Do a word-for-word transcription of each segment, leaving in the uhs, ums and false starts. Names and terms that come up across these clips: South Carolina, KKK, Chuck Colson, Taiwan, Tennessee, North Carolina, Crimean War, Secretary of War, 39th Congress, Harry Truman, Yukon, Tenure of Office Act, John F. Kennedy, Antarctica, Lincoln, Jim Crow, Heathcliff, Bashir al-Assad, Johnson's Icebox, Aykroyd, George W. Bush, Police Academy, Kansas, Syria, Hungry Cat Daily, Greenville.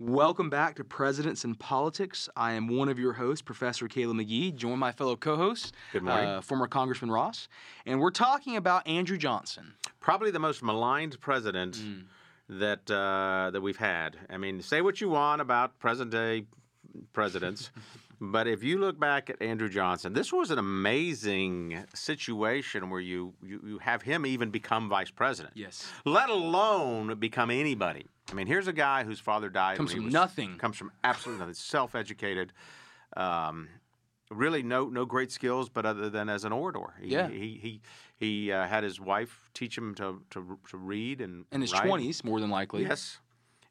Welcome back to Presidents and Politics. I am one of your hosts, Professor Caleb McGee, joined by fellow co-hosts, Good morning. Uh, former Congressman Ross, and we're talking about Andrew Johnson. Probably the most maligned president mm. that uh, that we've had. I mean, say what you want about present-day presidents, but if you look back at Andrew Johnson, this was an amazing situation where you, you, you have him even become vice president. Yes. Let alone become anybody. I mean, here's a guy whose father died. Comes from was, nothing. Comes from absolutely nothing. Self-educated, um, really no no great skills, but other than as an orator. He, yeah. He he he uh, had his wife teach him to to, to read and in his twenties, more than likely. Yes.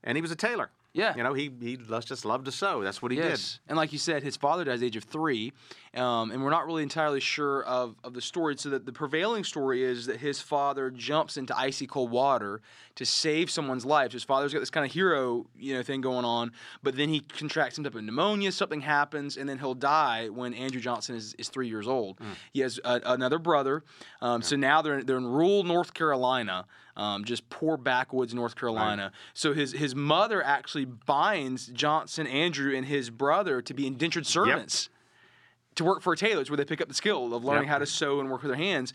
And he was a tailor. Yeah. You know, he he just loved to sew. That's what he yes. did. And like you said, his father died at the age of three, um, and we're not really entirely sure of, of the story. So that the prevailing story is that his father jumps into icy cold water to save someone's life. So his father's got this kind of hero, you know, thing going on, but then he contracts him up with pneumonia, something happens, and then he'll die when Andrew Johnson is, is three years old. Mm. He has a, another brother. Um, yeah. So now they're, they're in rural North Carolina, Um, just poor backwoods North Carolina. Right. So his his mother actually binds Johnson, Andrew, and his brother to be indentured servants yep. to work for a tailor. It's where they pick up the skill of learning yep. how to sew and work with their hands.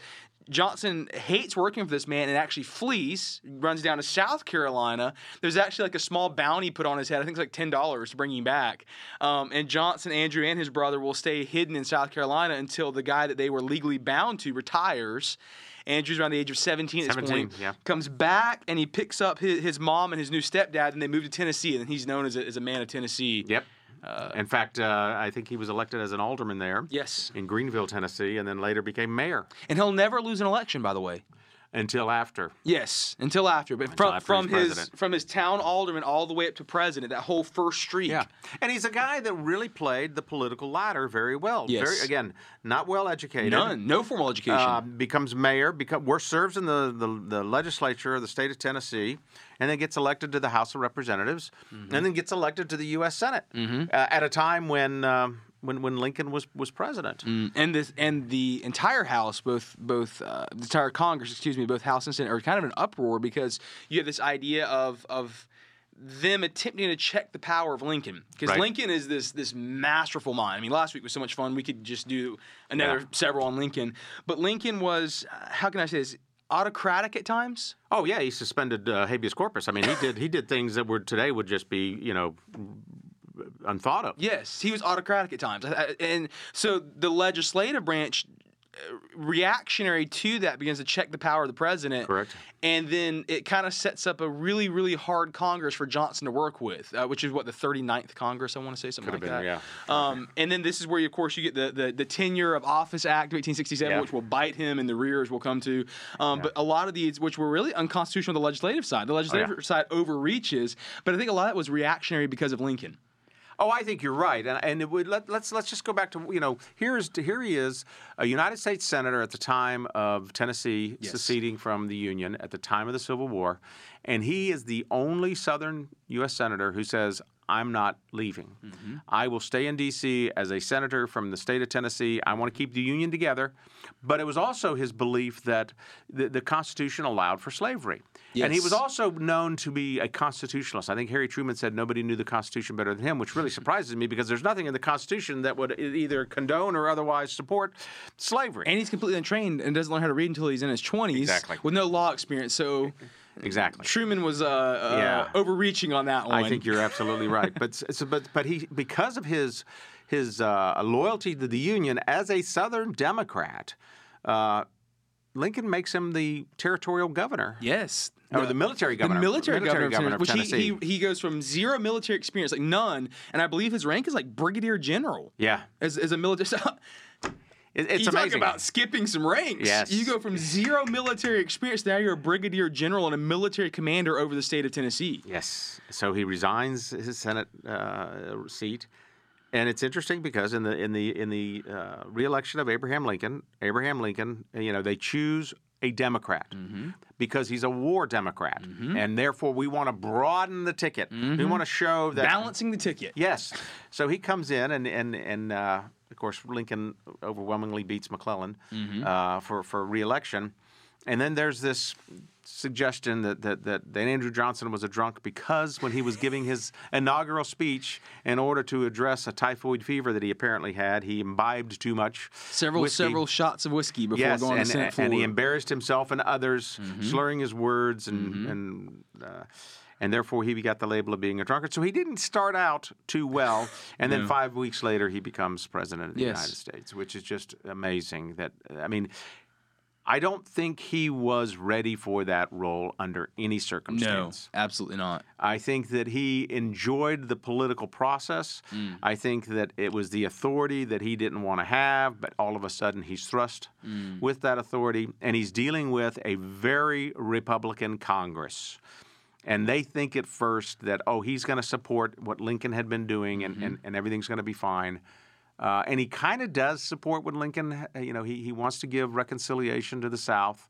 Johnson hates working for this man and actually flees, runs down to South Carolina. There's actually like a small bounty put on his head. I think it's like ten dollars to bring him back. Um, and Johnson, Andrew, and his brother will stay hidden in South Carolina until the guy that they were legally bound to retires. Andrew's around the age of seventeen at this point. Yeah. Comes back, and he picks up his, his mom and his new stepdad, and they move to Tennessee, and he's known as a, as a man of Tennessee. Yep. Uh, in fact, uh, I think he was elected as an alderman there. Yes. In Greenville, Tennessee, and then later became mayor. And he'll never lose an election, by the way. Until after. Yes, until after. But until from, after from his president. From his town alderman all the way up to president, that whole first streak. Yeah. And he's a guy that really played the political ladder very well. Yes. Very, again, not well educated. None. No formal education. Uh, becomes mayor, become, worse serves in the, the, the legislature of the state of Tennessee, and then gets elected to the House of Representatives, mm-hmm. and then gets elected to the U S Senate mm-hmm. uh, at a time when... Um, When when Lincoln was was president, mm. and this and the entire House, both both uh, the entire Congress, excuse me, both House and Senate, are kind of an uproar because you have this idea of of them attempting to check the power of Lincoln because right. Lincoln is this this masterful mind. I mean, last week was so much fun; we could just do another yeah. several on Lincoln. But Lincoln was, how can I say this? Autocratic at times. Oh yeah, he suspended uh, habeas corpus. I mean, he did he did things that were today would just be you know. unthought of. Yes, he was autocratic at times. And so the legislative branch, reactionary to that, begins to check the power of the president. Correct. And then it kind of sets up a really, really hard Congress for Johnson to work with, uh, which is what, the thirty-ninth Congress, I want to say, something Could like have been, that. Yeah. Um, and then this is where, you, of course, you get the, the, the Tenure of Office Act of eighteen sixty-seven, yeah. which will bite him in the rear, as we'll come to. Um, yeah. But a lot of these, which were really unconstitutional on the legislative side. The legislative oh, yeah. side overreaches, but I think a lot of it was reactionary because of Lincoln. Oh, I think you're right, and and it would, let, let's let's just go back to you know here's here he is, a United States senator at the time of Tennessee yes. seceding from the Union at the time of the Civil War, and he is the only Southern U S senator who says, I'm not leaving. Mm-hmm. I will stay in D C as a senator from the state of Tennessee. I want to keep the Union together, but it was also his belief that the, the Constitution allowed for slavery. Yes. And he was also known to be a constitutionalist. I think Harry Truman said nobody knew the Constitution better than him, which really surprises me because there's nothing in the Constitution that would either condone or otherwise support slavery. And he's completely untrained and doesn't learn how to read until he's in his twenties exactly. with no law experience. So exactly. Truman was uh, uh, yeah. overreaching on that one. I think you're absolutely right. But so, but but he because of his his uh, loyalty to the Union as a Southern Democrat, uh, Lincoln makes him the territorial governor. Yes. Or the military governor. The military, military governor, governor, governor of Tennessee. Which he, he, he goes from zero military experience, like none, and I believe his rank is like brigadier general. Yeah. As, as a military... So, it, it's you amazing. You talk about skipping some ranks. Yes. You go from zero military experience, now you're a brigadier general and a military commander over the state of Tennessee. Yes. So he resigns his Senate uh, seat. And it's interesting because in the in the in the uh, re-election of Abraham Lincoln, Abraham Lincoln, you know, they choose a Democrat mm-hmm. because he's a war Democrat, mm-hmm. and therefore we want to broaden the ticket. Mm-hmm. We want to show that balancing the ticket. Yes. So he comes in, and and and uh, of course Lincoln overwhelmingly beats McClellan mm-hmm. uh, for for re-election. And then there's this suggestion that, that, that Andrew Johnson was a drunk because when he was giving his inaugural speech in order to address a typhoid fever that he apparently had, he imbibed too much Several whiskey. several shots of whiskey before yes, going and, to Senate floor. And he embarrassed himself and others, mm-hmm. slurring his words, and mm-hmm. and, uh, and therefore he got the label of being a drunkard. So he didn't start out too well, and yeah. then five weeks later he becomes president of the yes. United States, which is just amazing. That I mean... I don't think he was ready for that role under any circumstance. No, absolutely not. I think that he enjoyed the political process. Mm. I think that it was the authority that he didn't want to have, but all of a sudden he's thrust mm. with that authority, and he's dealing with a very Republican Congress. And they think at first that, oh, he's going to support what Lincoln had been doing, and, mm-hmm. and, and everything's going to be fine. Uh, and he kind of does support what Lincoln, you know, he, he wants to give reconciliation to the South.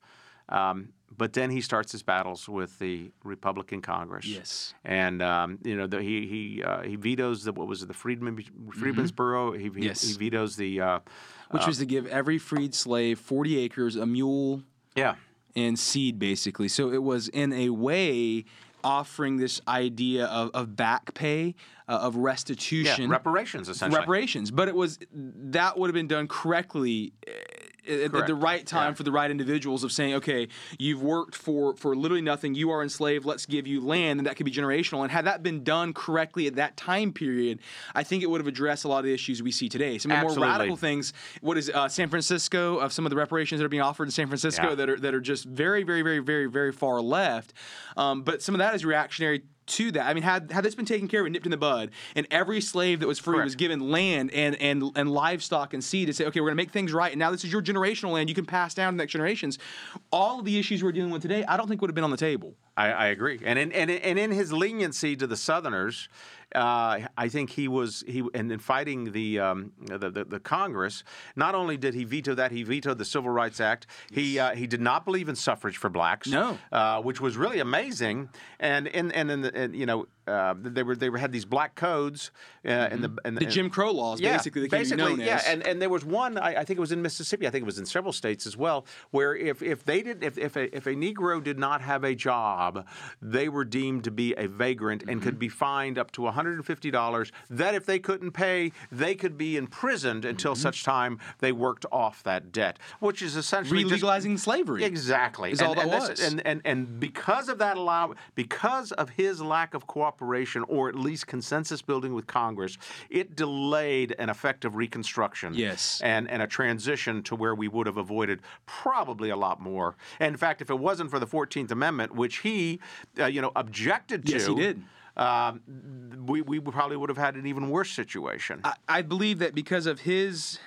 Um, but then he starts his battles with the Republican Congress. Yes. And, um, you know, the, he he uh, he vetoes the, what was it, the Freedmen, Freedmen'sboro? Mm-hmm. He, he, yes. he vetoes the... Uh, Which uh, was to give every freed slave forty acres, a mule, yeah. and seed, basically. So it was, in a way... offering this idea of, of back pay, uh, of restitution. Yeah, reparations, essentially. Reparations. But it was, that would have been done correctly at, at the right time yeah. for the right individuals, of saying, okay, you've worked for, for literally nothing, you are enslaved, let's give you land, and that could be generational. And had that been done correctly at that time period, I think it would have addressed a lot of the issues we see today. Some of the more radical things, what is uh, San Francisco, of some of the reparations that are being offered in San Francisco yeah. that are that are just very, very, very, very, very far left. Um, but some of that is reactionary to that. I mean, had had this been taken care of and nipped in the bud, and every slave that was free Correct. was given land and, and and livestock and seed, to say, okay, we're going to make things right, and now this is your generational land, you can pass down to the next generations. All of the issues we're dealing with today, I don't think would have been on the table. I, I agree. And in, and, and in his leniency to the Southerners, uh, I think he was, he and in fighting the, um, the, the the Congress, not only did he veto that, he vetoed the Civil Rights Act. Yes. He uh, he did not believe in suffrage for blacks. No, uh, which was really amazing. And and and, in the, and you know. Uh, they were they were, had these black codes uh, mm-hmm. and, the, and the the Jim Crow laws yeah, basically. They basically, known yeah. As. And and there was one I, I think it was in Mississippi. I think it was in several states as well, where if, if they did if if a, if a Negro did not have a job, they were deemed to be a vagrant, mm-hmm. and could be fined up to one hundred fifty dollars. That if they couldn't pay, they could be imprisoned until mm-hmm. such time they worked off that debt, which is essentially re-legalizing just, slavery. Exactly, is and, all that and was. This, and and and because of that allow because of his lack of cooperation. Operation, or at least consensus building with Congress, it delayed an effective reconstruction yes. and, and a transition to where we would have avoided probably a lot more. And in fact, if it wasn't for the Fourteenth Amendment, which he, uh, you know, objected to... Yes, he did. Uh, we, we probably would have had an even worse situation. I, I believe that because of his...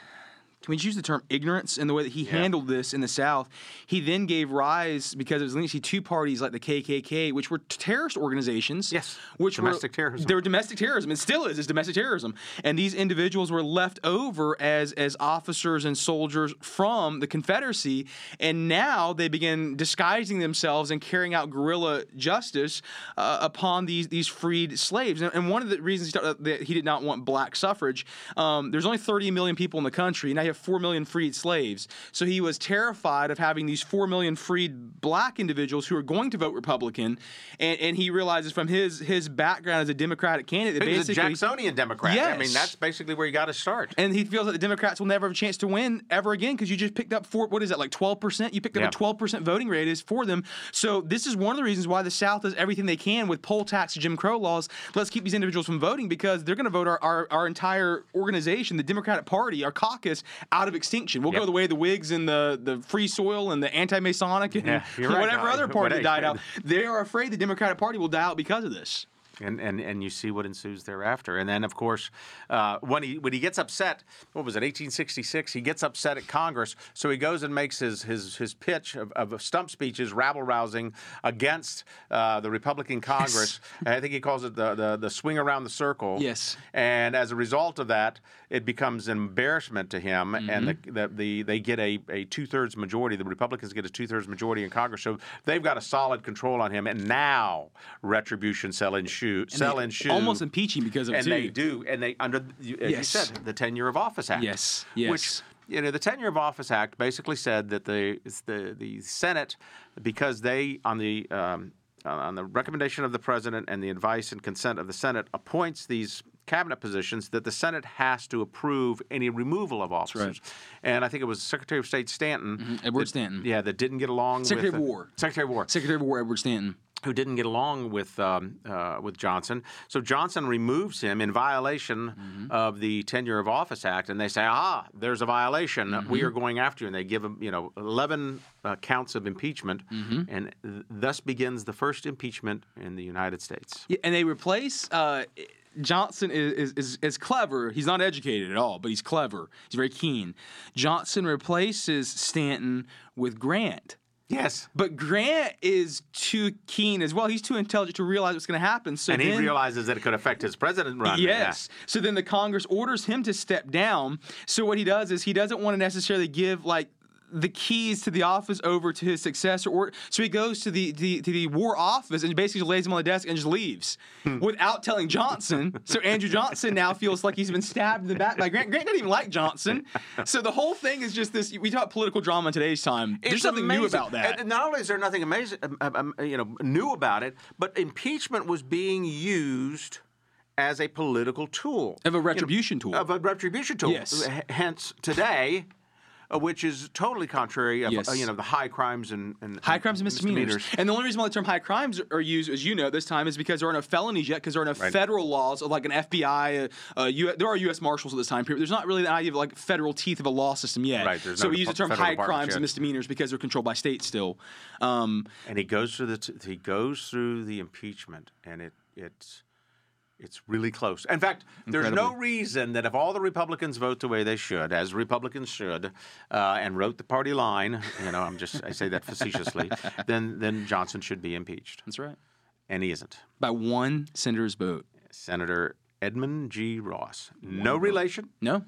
Can we use the term ignorance in the way that he yeah. handled this in the South? He then gave rise, because of his leniency, to parties like the K K K, which were terrorist organizations. Yes, which domestic were, terrorism. They were domestic terrorism. It still is. It's domestic terrorism. And these individuals were left over as, as officers and soldiers from the Confederacy, and now they begin disguising themselves and carrying out guerrilla justice uh, upon these, these freed slaves. And, and one of the reasons he, that he did not want black suffrage, um, there's only thirty million people in the country, and I have four million freed slaves. So he was terrified of having these four million freed black individuals who are going to vote Republican, and, and he realizes from his his background as a Democratic candidate that he was basically... a Jacksonian Democrat. Yes. I mean, that's basically where you got to start. And he feels that the Democrats will never have a chance to win ever again, because you just picked up, four, what is that, like twelve percent? You picked up yeah. a twelve percent voting rate is for them. So this is one of the reasons why the South does everything they can with poll tax, Jim Crow laws. Let's keep these individuals from voting, because they're going to vote our, our, our entire organization, the Democratic Party, our caucus, out of extinction. We'll yep. go the way of the Whigs and the, the Free Soil and the anti-Masonic and yeah, whatever right, other party that died out. They are afraid the Democratic Party will die out because of this. And, and and you see what ensues thereafter. And then, of course, uh, when he when he gets upset, what was it, eighteen sixty-six, he gets upset at Congress, so he goes and makes his his, his pitch of, of stump speeches, rabble-rousing, against uh, the Republican Congress. Yes. I think he calls it the, the, the swing around the circle. Yes. And as a result of that, it becomes an embarrassment to him, mm-hmm. and the, the, the they get a, a two-thirds majority. The Republicans get a two-thirds majority in Congress, so they've got a solid control on him, and now retribution shall ensue. And sell and shoe. Almost impeaching because of it, and too. They do, and they under, as yes. you said, the Tenure of Office Act. Yes, yes. Which you know, the Tenure of Office Act basically said that the the the Senate, because they on the um, on the recommendation of the president and the advice and consent of the Senate appoints these cabinet positions, that the Senate has to approve any removal of officers. That's right. And I think it was Secretary of State Stanton, mm-hmm. Edward that, Stanton, yeah, that didn't get along. Secretary with of War, the, Secretary of War, Secretary of War, Edward Stanton. Who didn't get along with um, uh, with Johnson. So Johnson removes him in violation mm-hmm. of the Tenure of Office Act, and they say, ah, there's a violation. Mm-hmm. We are going after you. And they give him, you know, eleven uh, counts of impeachment, mm-hmm. and th- thus begins the first impeachment in the United States. Yeah, and they replace uh, Johnson is, is, is, is clever. He's not educated at all, but he's clever. He's very keen. Johnson replaces Stanton with Grant. Yes. But Grant is too keen as well. He's too intelligent to realize what's going to happen. So and then, he realizes that it could affect his president run. Yes. Yeah. So then the Congress orders him to step down. So what he does is he doesn't want to necessarily give, like, the keys to the office over to his successor, or so he goes to the, the to the War Office and basically lays him on the desk and just leaves without telling Johnson. So Andrew Johnson now feels like he's been stabbed in the back by Grant. Grant doesn't even like Johnson. So the whole thing is just this. We talk political drama in today's time. There's nothing new about that. And not only is there nothing amazing, um, you know, new about it, but impeachment was being used as a political tool, of a retribution you know, tool, of a retribution tool. Yes. H- hence today. Uh, which is totally contrary, of, yes. uh, you know, the high crimes and, and high crimes and misdemeanors. misdemeanors. And the only reason why the term high crimes are used, as you know, this time is because there are no felonies yet, because there are no right. federal laws of like an F B I. Uh, uh, U- there are U S Marshals at this time period. There's not really the idea of like federal teeth of a law system yet. Right. So no we dep- use the term high crimes yet. and misdemeanors because they're controlled by states still. Um, and he goes through the t- he goes through the impeachment, and it it's. It's really close. In fact, there's Incredible. no reason that if all the Republicans vote the way they should, as Republicans should, uh, and wrote the party line, you know, I'm just I say that facetiously, then then Johnson should be impeached. That's right. And he isn't. By one senator's vote. Senator Edmund G. Ross. One no vote. relation. No.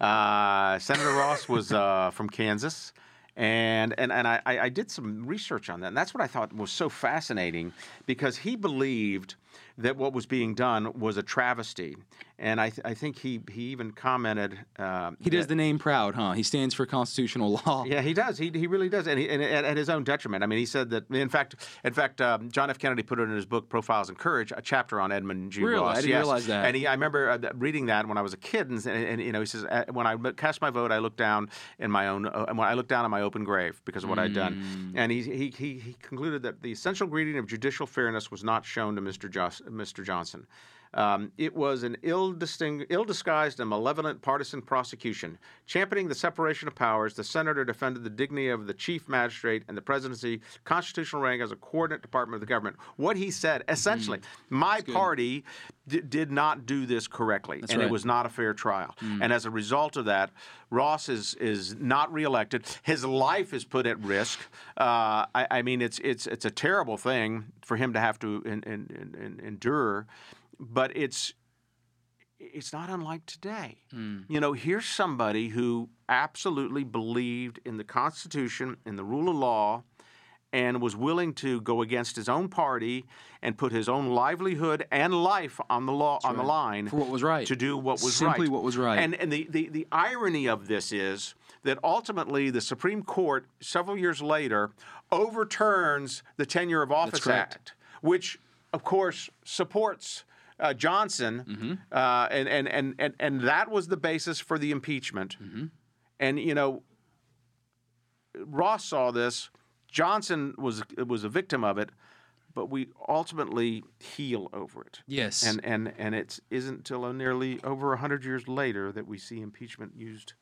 Uh, Senator Ross was uh, from Kansas. And and, and I, I did some research on that, and that's what I thought was so fascinating, because he believed that what was being done was a travesty. And I, th- I think he, he even commented... Uh, he does that, the name proud, huh? He stands for constitutional law. Yeah, he does. He he really does. And, he, and at, at his own detriment. I mean, he said that... In fact, in fact, um, John F. Kennedy put it in his book, Profiles in Courage, a chapter on Edmund G. Really? Ross. I didn't yes. realize that. And he, I remember uh, reading that when I was a kid. And, and, and you know, he says, uh, when I cast my vote, I looked down in my own... Uh, when I looked down on my open grave because of what mm. I'd done. And he, he, he, he concluded that the essential ingredient of judicial fairness was not shown to Mister Johnson. Mister Johnson. Um, it was an ill-distingu- ill-disguised and malevolent partisan prosecution. Championing the separation of powers, the senator defended the dignity of the chief magistrate and the presidency, constitutional rank as a coordinate department of the government. What he said, essentially, mm. my party d- did not do this correctly, That's and right. it was not a fair trial. Mm. And as a result of that, Ross is is not reelected. His life is put at risk. Uh, I, I mean, it's it's it's a terrible thing for him to have to in, in, in, endure. But it's it's not unlike today. Mm. You know, here's somebody who absolutely believed in the Constitution, in the rule of law, and was willing to go against his own party and put his own livelihood and life on the law That's on right. the line for what was right. to do what was Simply right. Simply what was right. And and the, the, the irony of this is that ultimately the Supreme Court, several years later, overturns the Tenure of Office Act, which of course supports Uh, Johnson, mm-hmm. uh, and, and, and, and, and that was the basis for the impeachment. Mm-hmm. And, you know, Ross saw this. Johnson was was a victim of it, but we ultimately heal over it. Yes. And and, and it isn't until nearly over one hundred years later that we see impeachment used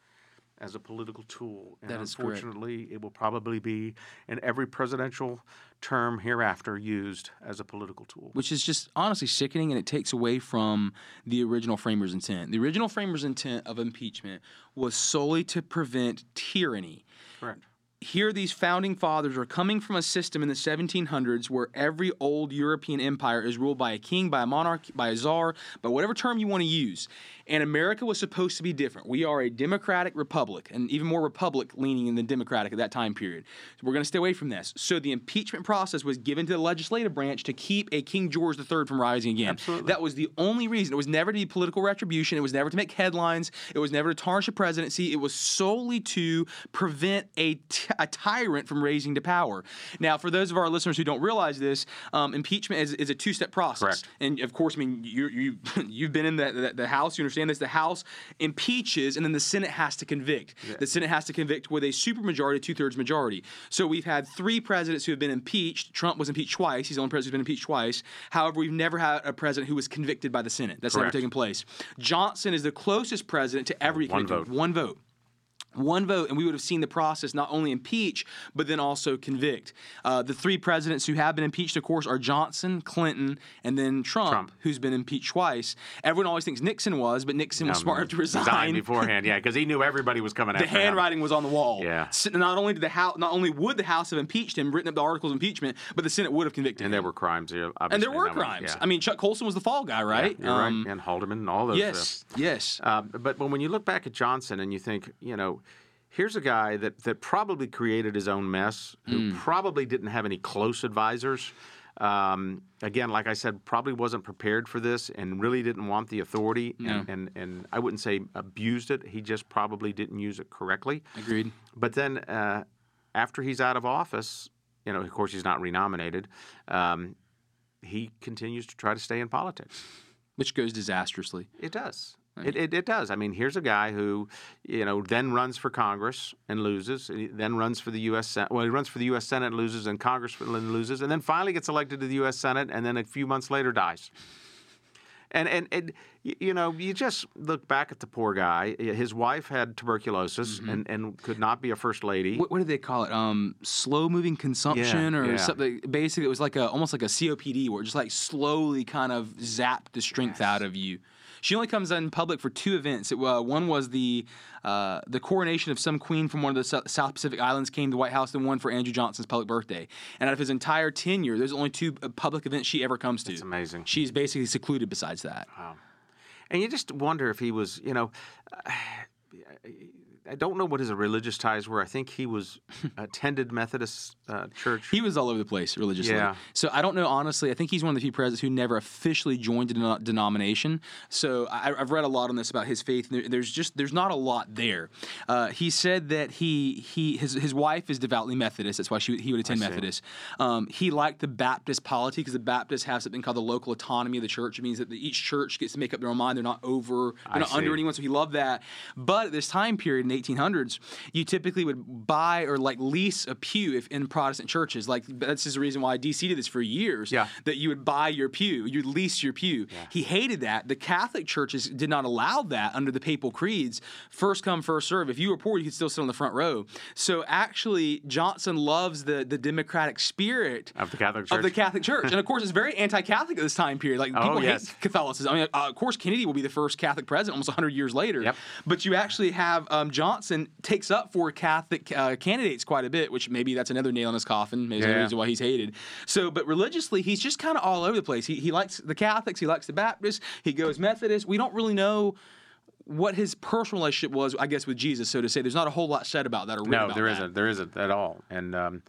as a political tool. And that is unfortunately, correct. It will probably be in every presidential term hereafter used as a political tool. Which is just honestly sickening, and it takes away from the original framers' intent. The original framers' intent of impeachment was solely to prevent tyranny. Correct. here these founding fathers are coming from a system in the seventeen hundreds where every old European empire is ruled by a king, by a monarch, by a czar, by whatever term you want to use. And America was supposed to be different. We are a democratic republic, and even more republic leaning than democratic at that time period. So we're going to stay away from this. So the impeachment process was given to the legislative branch to keep a King George the third from rising again. Absolutely. That was the only reason. It was never to be political retribution. It was never to make headlines. It was never to tarnish a presidency. It was solely to prevent a, t a tyrant from raising to power. Now, for those of our listeners who don't realize this, um, impeachment is, is a two-step process. Correct. And, of course, I mean, you, you, you've been in the, the, the House. You understand this. The House impeaches, and then the Senate has to convict. Yeah. The Senate has to convict with a supermajority, two-thirds majority. So we've had three presidents who have been impeached. Trump was impeached twice. He's the only president who's been impeached twice. However, we've never had a president who was convicted by the Senate. That's Correct. Never taken place. Johnson is the closest president to ever be convicted with one vote. One vote, and we would have seen the process not only impeach, but then also convict. Uh, the three presidents who have been impeached, of course, are Johnson, Clinton, and then Trump, Trump. who's been impeached twice. Everyone always thinks Nixon was, but Nixon no, was smart enough to resign. Resign beforehand, yeah, because he knew everybody was coming after him. The handwriting was on the wall. Yeah. So not only did the House, not only would the House have impeached him, written up the articles of impeachment, but the Senate would have convicted and him. And there were crimes here. And there were crimes. One, yeah. I mean, Chuck Colson was the fall guy, right? Yeah, you're um, right. And Haldeman and all those. Yes, uh, yes. Uh, but when you look back at Johnson and you think, you know, here's a guy that, that probably created his own mess, who mm. probably didn't have any close advisors. Um, again, like I said, probably wasn't prepared for this and really didn't want the authority. No. And, and, and I wouldn't say abused it. He just probably didn't use it correctly. Agreed. But then uh, after he's out of office, you know, of course he's not renominated, um, he continues to try to stay in politics. Which goes disastrously. It does. It, it, it does. I mean, here's a guy who, you know, then runs for Congress and loses, and he then runs for the U S Senate. Well, he runs for the U S Senate and loses, and Congress and loses, and then finally gets elected to the U S Senate, and then a few months later dies. And, and, and you know, you just look back at the poor guy. His wife had tuberculosis mm-hmm. and, and could not be a first lady. What, what do they call it? Um, slow-moving consumption yeah, or yeah. something? Basically, it was like a, almost like a C O P D where it just like slowly kind of zapped the strength yes. out of you. She only comes in public for two events. It, uh, one was the uh, the coronation of some queen from one of the S South Pacific Islands came to the White House, and one for Andrew Johnson's public birthday. And out of his entire tenure, there's only two public events she ever comes to. That's amazing. She's basically secluded besides that. Wow. And you just wonder if he was, you know, uh, I don't know what his religious ties were. I think he was attended Methodist uh, church. He was all over the place religiously. Yeah. So I don't know, honestly. I think he's one of the few presidents who never officially joined a den denomination. So I, I've read a lot on this about his faith. There, there's just there's not a lot there. Uh, he said that he he his his wife is devoutly Methodist. That's why she he would attend Methodist. Um, he liked the Baptist polity because the Baptists have something called the local autonomy of the church. It means that the, each church gets to make up their own mind. They're not over. They're not under anyone. So he loved that. But at this time period, eighteen hundreds, you typically would buy or like lease a pew if in Protestant churches. Like that's just the reason why D C did this for years. Yeah. That you would buy your pew, you'd lease your pew. Yeah. He hated that. The Catholic churches did not allow that under the papal creeds. First come, first serve. If you were poor, you could still sit on the front row. So actually, Johnson loves the the democratic spirit of the Catholic Church. Of the Catholic Church, and of course, it's very anti-Catholic at this time period. Like people oh, yes. hate Catholicism. I mean, uh, of course, Kennedy will be the first Catholic president almost a hundred years later. Yep. But you actually have um, Johnson. Johnson takes up for Catholic uh, candidates quite a bit, which maybe that's another nail in his coffin. Maybe yeah. that's the reason why he's hated. So, but religiously, he's just kind of all over the place. He, he likes the Catholics. He likes the Baptists. He goes Methodist. We don't really know what his personal relationship was, I guess, with Jesus, so to say. There's not a whole lot said about that or written about that. No, there isn't. There isn't at all. And um,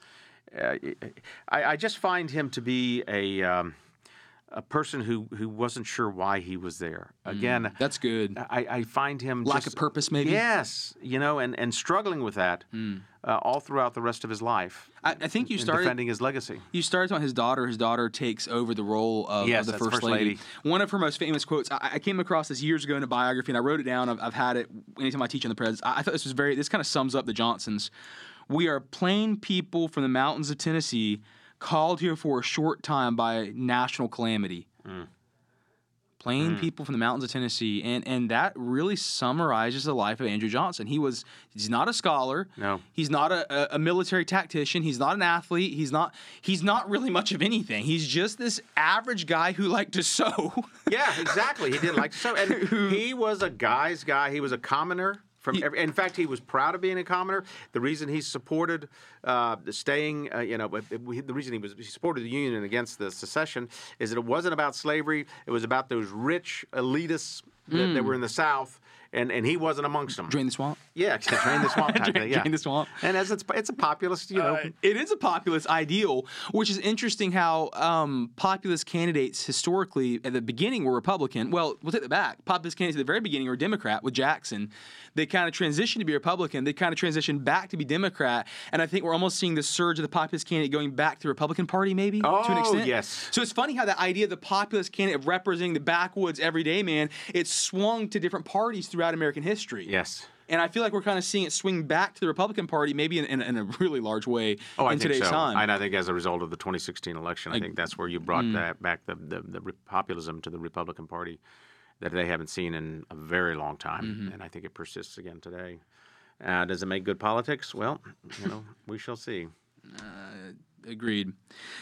I, I just find him to be a... Um, A person who, who wasn't sure why he was there. Again, mm, that's good. I, I find him lack just, of purpose, maybe. Yes, you know, and, and struggling with that mm. uh, all throughout the rest of his life. I, I think you started defending his legacy. You started on his daughter. His daughter takes over the role of, yes, of the first, first lady. lady. One of her most famous quotes. I, I came across this years ago in a biography, and I wrote it down. I've, I've had it anytime I teach on the presidents. I, I thought this was very. This kind of sums up the Johnsons. We are plain people from the mountains of Tennessee, called here for a short time by national calamity. Mm. Plain mm. people from the mountains of Tennessee. And, and that really summarizes the life of Andrew Johnson. He was he's not a scholar. No. He's not a, a military tactician. He's not an athlete. He's not he's not really much of anything. He's just this average guy who liked to sew. Yeah, exactly. He did like to sew. And he was a guy's guy. He was a commoner. From he, every, in fact, he was proud of being a commoner. The reason he supported uh, staying, uh, you know, the reason he was he supported the Union against the secession is that it wasn't about slavery. It was about those rich elitists mm. that, that were in the South. And and he wasn't amongst them. Drain the swamp. Yeah, drain the swamp. Type drain, thing, yeah. drain the swamp. And as it's it's a populist, you know, uh, it is a populist ideal, which is interesting. How um, populist candidates historically at the beginning were Republican. Well, we'll take that back. Populist candidates at the very beginning were Democrat with Jackson. They kind of transitioned to be Republican. They kind of transitioned back to be Democrat. And I think we're almost seeing the surge of the populist candidate going back to the Republican Party, maybe oh, to an extent. Oh yes. So it's funny how the idea of the populist candidate of representing the backwoods everyday man, it swung to different parties throughout American history. Yes. And I feel like we're kind of seeing it swing back to the Republican Party, maybe in, in, in a really large way oh, in I today's so. time. And I think as a result of the twenty sixteen election, like, I think that's where you brought mm. that back the, the, the populism to the Republican Party that they haven't seen in a very long time. Mm-hmm. And I think it persists again today. Uh, does it make good politics? Well, you know, we shall see. Uh, Agreed.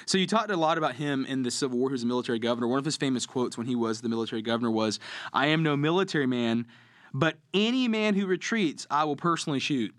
So you talked a lot about him in the Civil War, who was a military governor. One of his famous quotes when he was the military governor was, "I am no military man, but any man who retreats, I will personally shoot."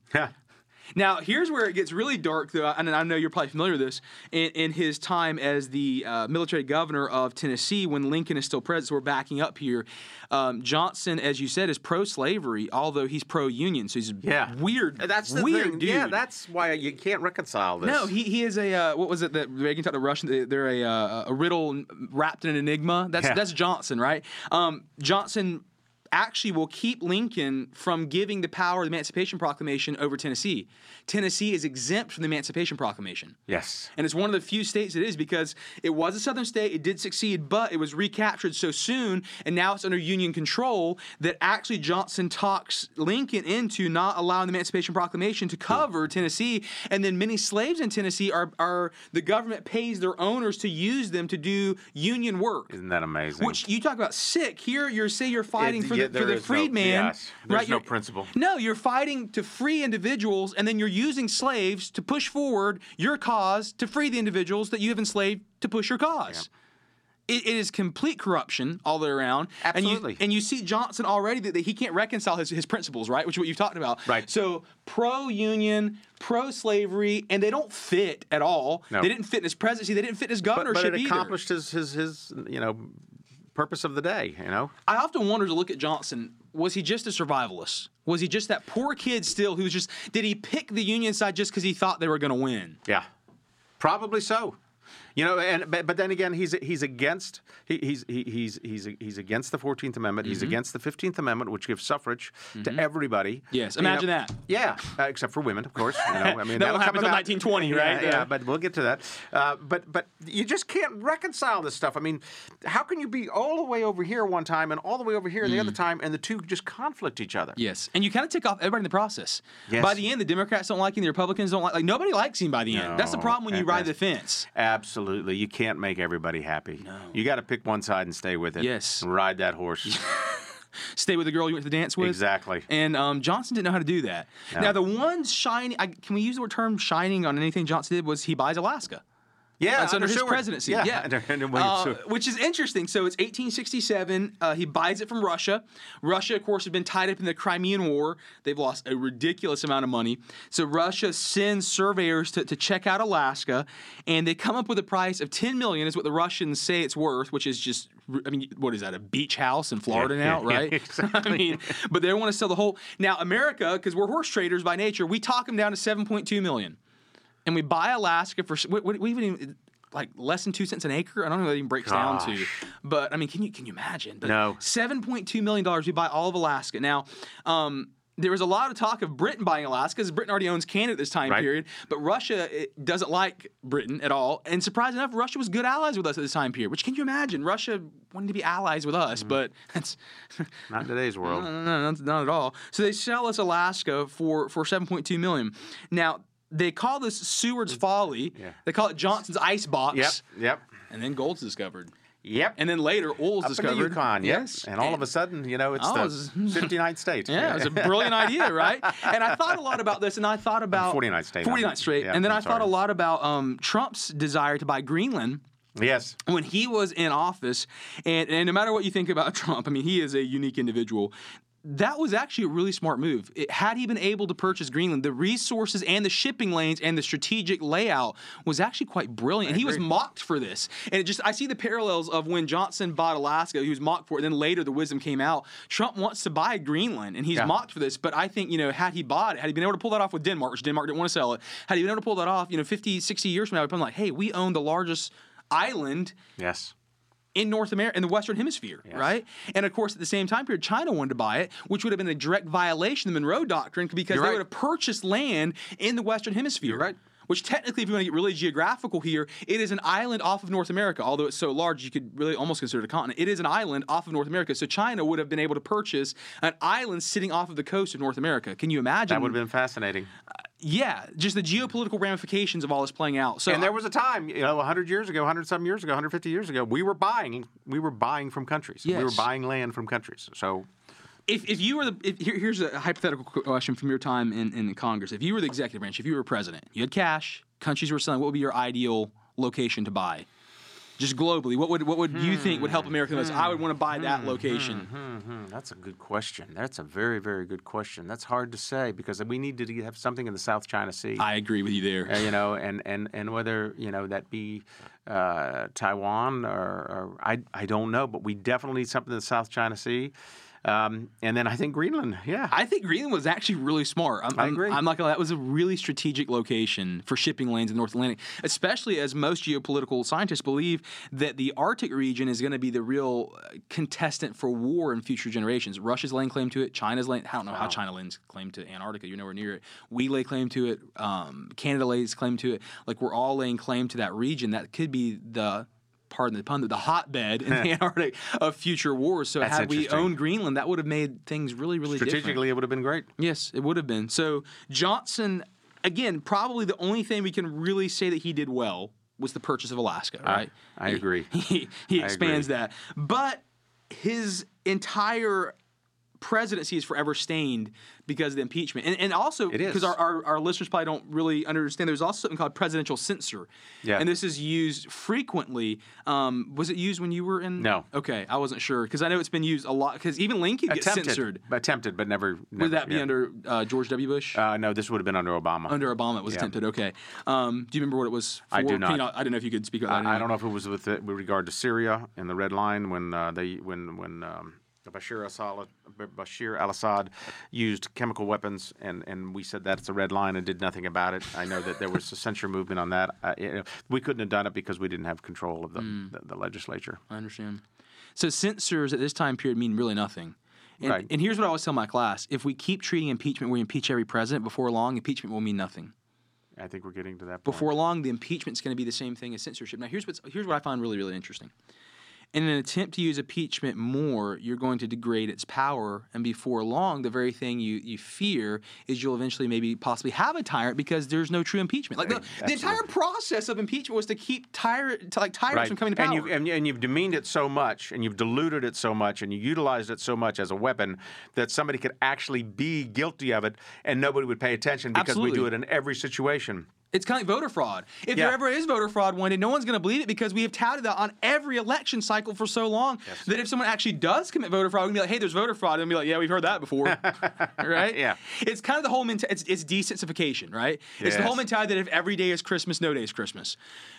Now, here's where it gets really dark, though, and I know you're probably familiar with this, in, in his time as the uh, military governor of Tennessee when Lincoln is still president, so we're backing up here. Um, Johnson, as you said, is pro-slavery, although he's pro-union, so he's yeah. weird, that's the weird thing. Dude. Yeah, that's why you can't reconcile this. No, he, he is a, uh, what was it that Reagan talked to Russians, they're a, uh, a riddle wrapped in an enigma? That's, yeah. that's Johnson, right? Um, Johnson... actually will keep Lincoln from giving the power of the Emancipation Proclamation over Tennessee. Tennessee is exempt from the Emancipation Proclamation. Yes. And it's one of the few states it is because it was a southern state, it did succeed, but it was recaptured so soon, and now it's under Union control that actually Johnson talks Lincoln into not allowing the Emancipation Proclamation to cover yeah. Tennessee, and then many slaves in Tennessee are, are, the government pays their owners to use them to do Union work. Isn't that amazing? Which, you talk about sick, here you're, say you're fighting it, for Yeah, for the freedman, no, yes. There's right? no principle. No, you're fighting to free individuals, and then you're using slaves to push forward your cause to free the individuals that you have enslaved to push your cause. Yeah. It, it is complete corruption all the way around. Absolutely. And you, and you see Johnson already that, that he can't reconcile his, his principles, right? Which is what you've talked about. Right. So pro-union, pro-slavery, and they don't fit at all. No. They didn't fit in his presidency. They didn't fit in his governorship but, but it either. accomplished his, his, his, you know... purpose of the day, you know? I often wonder to look at Johnson, was he just a survivalist? Was he just that poor kid still who's just, did he pick the Union side just because he thought they were going to win? Yeah, probably so. You know, and but, but then again, he's he's against he, he's he, he's he's he's against the Fourteenth Amendment. Mm-hmm. He's against the Fifteenth Amendment, which gives suffrage mm-hmm. to everybody. Yes, imagine you know, that. Yeah, uh, except for women, of course. You know, I mean, that will happen until nineteen twenty, right? Yeah, yeah. yeah, but we'll get to that. Uh, but but you just can't reconcile this stuff. I mean, how can you be all the way over here one time and all the way over here mm. the other time, and the two just conflict each other? Yes, and you kind of tick off everybody in the process. Yes. By the end, the Democrats don't like him, the Republicans don't like. Like nobody likes him by the end. No, that's the problem when you ride the fence. Absolutely. Absolutely. You can't make everybody happy. No. You got to pick one side and stay with it. Yes. And ride that horse. Stay with the girl you went to the dance with. Exactly. And um, Johnson didn't know how to do that. No. Now, the one shining, I, can we use the word term shining on anything Johnson did, was he buys Alaska. Yeah, it's under, under his Seward. presidency. Yeah, yeah. Under, under uh, which is interesting. So it's eighteen sixty-seven. Uh, he buys it from Russia. Russia, of course, has been tied up in the Crimean War. They've lost a ridiculous amount of money. So Russia sends surveyors to, to check out Alaska, and they come up with a price of ten million dollars is what the Russians say it's worth, which is just, I mean, what is that, a beach house in Florida now, right? Exactly. I mean, but they want to sell the whole. Now, America, because we're horse traders by nature, we talk them down to seven point two million dollars. And we buy Alaska for we, we even like less than two cents an acre. I don't know what it even breaks Gosh. down to, but I mean, can you can you imagine? But no. seven point two million dollars we buy all of Alaska. Now, um, there was a lot of talk of Britain buying Alaska because Britain already owns Canada at this time right. period. But Russia it doesn't like Britain at all, and surprisingly enough, Russia was good allies with us at this time period. Which can you imagine? Russia wanted to be allies with us, mm-hmm. but that's not in today's world. No, no, no, not, not at all. So they sell us Alaska for for seven point two million dollars. Now. They call this Seward's Folly. Yeah. They call it Johnson's Icebox. Yep, yep. And then gold's discovered. Yep. And then later, oil's Up discovered. Up in the Yukon, yep. yes. And all and, of a sudden, you know, it's oh, the fifty-ninth state. Yeah, it's a brilliant idea, right? And I thought a lot about this, and I thought about... forty-ninth state. forty-ninth state. Yep, and then I'm I thought sorry. a lot about um, Trump's desire to buy Greenland. Yes. When he was in office, and, and no matter what you think about Trump, I mean, he is a unique individual. that was actually a really smart move. It, had he been able to purchase Greenland, the resources and the shipping lanes and the strategic layout was actually quite brilliant. And he was mocked for this. And it just, I see the parallels of when Johnson bought Alaska, he was mocked for it. And then later the wisdom came out. Trump wants to buy Greenland and he's yeah. mocked for this. But I think, you know, had he bought it, had he been able to pull that off with Denmark, which Denmark didn't want to sell it, had he been able to pull that off, you know, fifty, sixty years from now, it would have been like, hey, we own the largest island. Yes. In North America, in the Western Hemisphere, yes. right? And of course, at the same time period, China wanted to buy it, which would have been a direct violation of the Monroe Doctrine because You're they right. would have purchased land in the Western Hemisphere, You're right? Which technically, if you want to get really geographical here, it is an island off of North America. Although it's so large, you could really almost consider it a continent. It is an island off of North America. So China would have been able to purchase an island sitting off of the coast of North America. Can you imagine? That would have been fascinating. Uh, yeah, just the geopolitical ramifications of all this playing out. So, and there was a time, you know, one hundred years ago, one hundred some years ago, one hundred fifty years ago, we were buying, we were buying from countries. Yes. We were buying land from countries. So. If if you were the if, here, here's a hypothetical question from your time in, in Congress. If you were the executive branch, if you were president, you had cash, countries were selling. What would be your ideal location to buy, just globally? What would what would hmm. you think would help America the most? Hmm. I would want to buy that hmm. location. Hmm. Hmm. Hmm. That's a good question. That's a very very good question. That's hard to say because we need to have something in the South China Sea. I agree with you there. Uh, you know, and, and and whether you know that be. Uh, Taiwan or, or I I don't know, but we definitely need something in the South China Sea, um, and then I think Greenland. Yeah, I think Greenland was actually really smart. I'm, I agree. I'm, I'm not gonna. That was a really strategic location for shipping lanes in the North Atlantic, especially as most geopolitical scientists believe that the Arctic region is going to be the real contestant for war in future generations. Russia's laying claim to it. China's laying. I don't know wow. how China lays claim to Antarctica. You're nowhere near it. We lay claim to it. Um, Canada lays claim to it. Like we're all laying claim to that region. That could be. The pardon the pun, the hotbed in the Antarctic of future wars. So That's had we owned Greenland, that would have made things really, really different. Strategically, it would have been great. Yes, it would have been. So Johnson, again, probably the only thing we can really say that he did well was the purchase of Alaska. Right? I, I he, agree. He, he expands agree. that, but his entire presidency is forever stained because of the impeachment. And, and also, because our, our, our listeners probably don't really understand, there's also something called presidential censor. Yeah. And this is used frequently. Um, was it used when you were in? No. Okay, I wasn't sure. Because I know it's been used a lot. Because even Lincoln gets Attempted. censored. Attempted, but never. never would that be yeah. under uh, George W. Bush? Uh, no, this would have been under Obama. Under Obama, it was yeah. attempted. Okay. Um, do you remember what it was for? I do not. You know, I don't know if you could speak about that. I, anyway. I don't know if it was with, with regard to Syria and the Red Line when uh, they, when, when, um, Bashir al-Assad used chemical weapons, and, and we said that's a red line and did nothing about it. I know that there was a censure movement on that. Uh, you know, we couldn't have done it because we didn't have control of the, mm. the, the legislature. I understand. So censors at this time period mean really nothing. And, right. and here's what I always tell my class. If we keep treating impeachment, we impeach every president. Before long, impeachment will mean nothing. I think we're getting to that point. Before long, the impeachment's going to be the same thing as censorship. Now, here's what's, here's what I find really, really interesting. In an attempt to use impeachment more, you're going to degrade its power, and before long, the very thing you, you fear is you'll eventually maybe possibly have a tyrant because there's no true impeachment. Like the, the entire process of impeachment was to keep tyrant to like tyrants right. from coming to power. And you've, and, and you've demeaned it so much, and you've diluted it so much, and you utilized it so much as a weapon that somebody could actually be guilty of it, and nobody would pay attention because Absolutely. we do it in every situation. It's kind of like voter fraud. If yeah. there ever is voter fraud one day, no one's going to believe it because we have touted that on every election cycle for so long yes. that if someone actually does commit voter fraud, we can be like, hey, there's voter fraud. And be like, yeah, we've heard that before. right? Yeah. It's kind of the whole mentality. It's, it's desensification, right? Yes. It's the whole mentality that if every day is Christmas, no day is Christmas.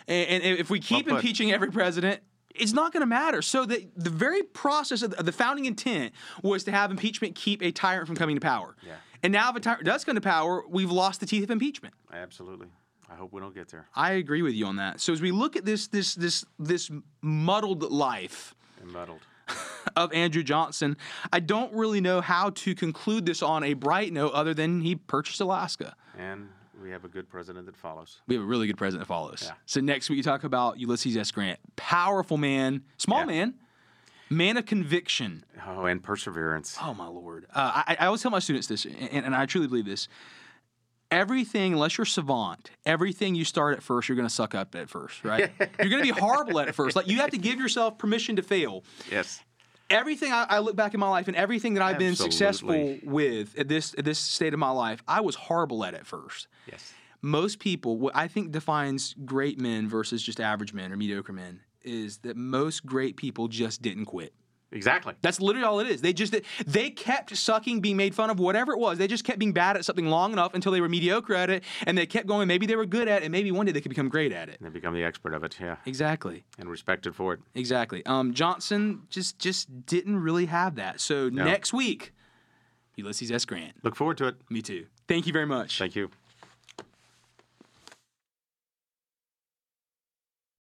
And, and if we keep well impeaching every president, it's not going to matter. So the, the very process of the, the founding intent was to have impeachment keep a tyrant from coming to power. Yeah. And now if a tyrant does come to power, we've lost the teeth of impeachment. Absolutely. I hope we don't get there. I agree with you on that. So as we look at this this this this muddled life and muddled. of Andrew Johnson, I don't really know how to conclude this on a bright note other than he purchased Alaska. And we have a good president that follows. We have a really good president that follows. Yeah. So next week you talk about Ulysses S. Grant. Powerful man. Small yeah. man. Man of conviction. Oh, and perseverance. Oh, my Lord. Uh, I, I always tell my students this, and, and I truly believe this. Everything, unless you're savant, everything you start at first, you're going to suck up at first, right? You're going to be horrible at it first. Like, you have to give yourself permission to fail. Yes. Everything I, I look back in my life and everything that I've Absolutely. been successful with at this, at this state of my life, I was horrible at it first. Yes. Most people, what I think defines great men versus just average men or mediocre men is that most great people just didn't quit. Exactly. That's literally all it is. They just they kept sucking, being made fun of, whatever it was. They just kept being bad at something long enough until they were mediocre at it, and they kept going. Maybe they were good at it, and maybe one day they could become great at it. And they become the expert of it, yeah. Exactly. And respected for it. Exactly. Um, Johnson just just didn't really have that. So no. Next week, Ulysses S. Grant. Look forward to it. Me too. Thank you very much. Thank you.